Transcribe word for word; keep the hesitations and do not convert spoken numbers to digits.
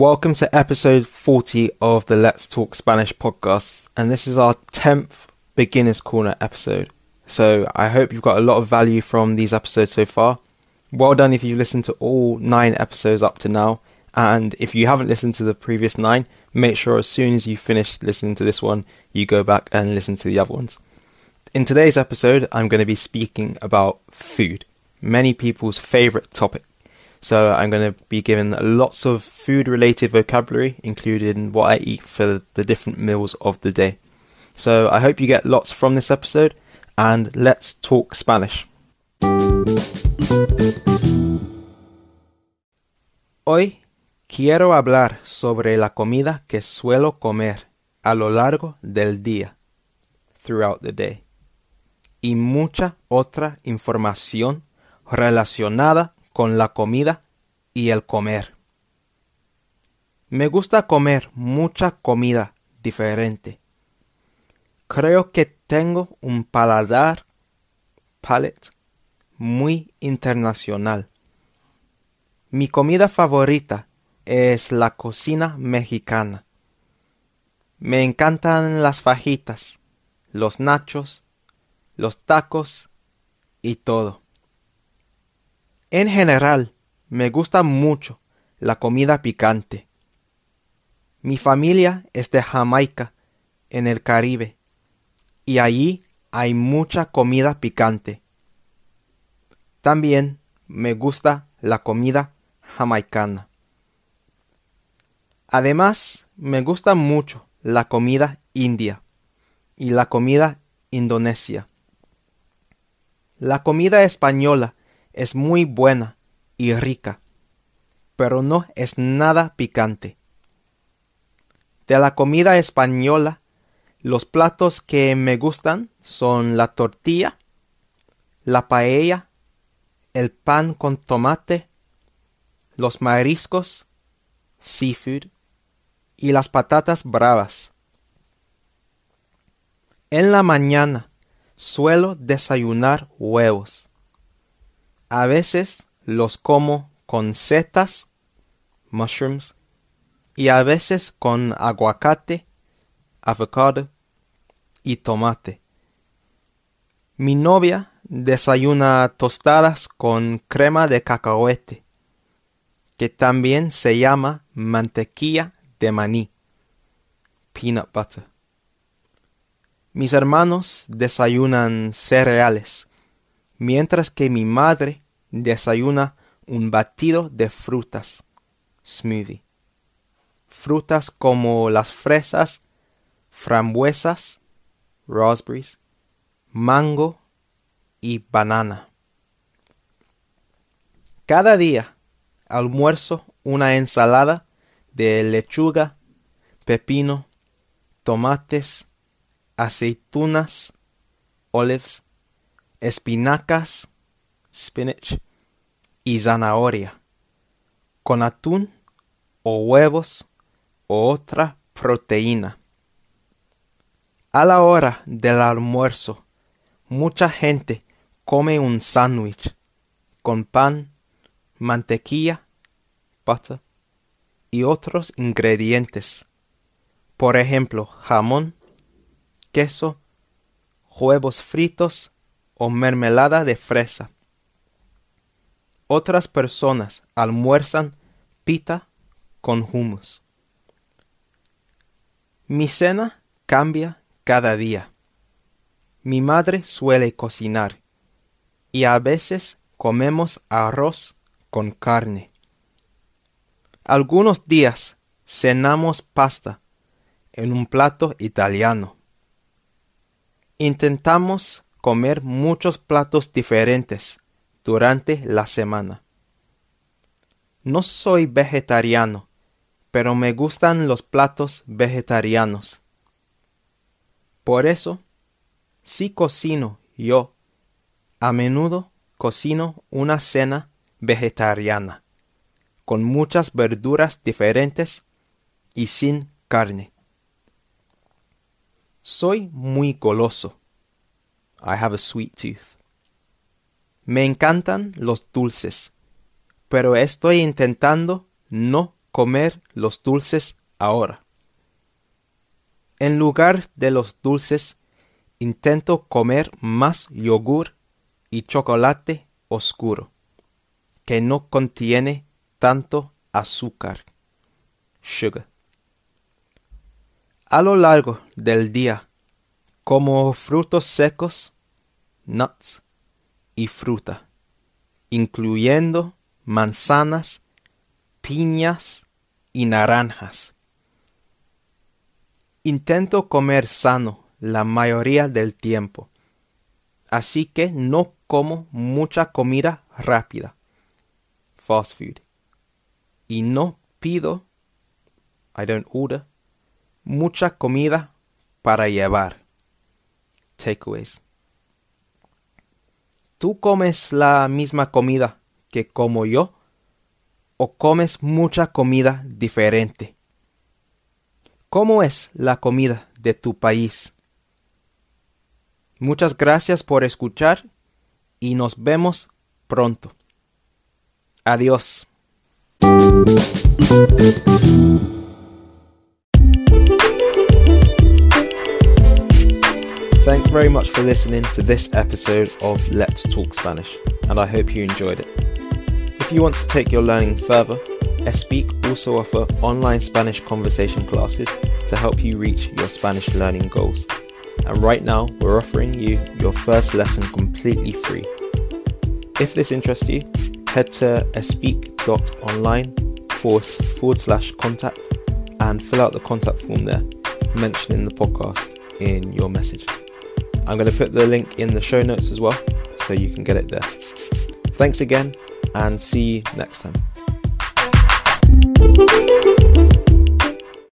Welcome to episode forty of the Let's Talk Spanish podcast, and this is our tenth Beginner's Corner episode. So I hope you've got a lot of value from these episodes so far. Well done if you've listened to all nine episodes up to now, and if you haven't listened to the previous nine, make sure as soon as you finish listening to this one, you go back and listen to the other ones. In today's episode, I'm going to be speaking about food, many people's favourite topic. So I'm going to be giving lots of food-related vocabulary, including what I eat for the different meals of the day. So I hope you get lots from this episode, and let's talk Spanish. Hoy quiero hablar sobre la comida que suelo comer a lo largo del día, throughout the day, y mucha otra información relacionada con la comida y el comer. Me gusta comer mucha comida diferente. Creo que tengo un paladar, palate, muy internacional. Mi comida favorita es la cocina mexicana. Me encantan las fajitas, los nachos, los tacos y todo. En general, me gusta mucho la comida picante. Mi familia es de Jamaica, en el Caribe, y allí hay mucha comida picante. También me gusta la comida jamaicana. Además, me gusta mucho la comida india y la comida indonesia. La comida española es muy buena y rica, pero no es nada picante. De la comida española, los platos que me gustan son la tortilla, la paella, el pan con tomate, los mariscos, seafood, y las patatas bravas. En la mañana suelo desayunar huevos. A veces los como con setas, mushrooms, y a veces con aguacate, avocado y tomate. Mi novia desayuna tostadas con crema de cacahuete, que también se llama mantequilla de maní, peanut butter. Mis hermanos desayunan cereales, mientras que mi madre desayuna un batido de frutas, smoothie. Frutas como las fresas, frambuesas, raspberries, mango y banana. Cada día almuerzo una ensalada de lechuga, pepino, tomates, aceitunas, olives, espinacas, spinach y zanahoria, con atún o huevos o otra proteína. A la hora del almuerzo, mucha gente come un sándwich con pan, mantequilla, butter y otros ingredientes, por ejemplo, jamón, queso, huevos fritos o mermelada de fresa. Otras personas almuerzan pita con hummus. Mi cena cambia cada día. Mi madre suele cocinar y a veces comemos arroz con carne. Algunos días cenamos pasta en un plato italiano. Intentamos comer muchos platos diferentes durante la semana. No soy vegetariano, pero me gustan los platos vegetarianos. Por eso, si cocino yo, a menudo cocino una cena vegetariana, con muchas verduras diferentes y sin carne. Soy muy goloso. I have a sweet tooth. Me encantan los dulces, pero estoy intentando no comer los dulces ahora. En lugar de los dulces, intento comer más yogur y chocolate oscuro, que no contiene tanto azúcar. Sugar. A lo largo del día, como frutos secos, nuts y fruta, incluyendo manzanas, piñas y naranjas. Intento comer sano la mayoría del tiempo, así que no como mucha comida rápida, fast food, y no pido, I don't order, mucha comida para llevar, takeaways. ¿Tú comes la misma comida que como yo o comes mucha comida diferente? ¿Cómo es la comida de tu país? Muchas gracias por escuchar y nos vemos pronto. Adiós. Thanks very much for listening to this episode of Let's Talk Spanish, and I hope you enjoyed it. If you want to take your learning further, Espeak also offer online Spanish conversation classes to help you reach your Spanish learning goals. And right now, we're offering you your first lesson completely free. If this interests you, head to espeak.online forward slash contact and fill out the contact form there, mentioning the podcast in your message. I'm going to put the link in the show notes as well, so you can get it there. Thanks again, and see you next time.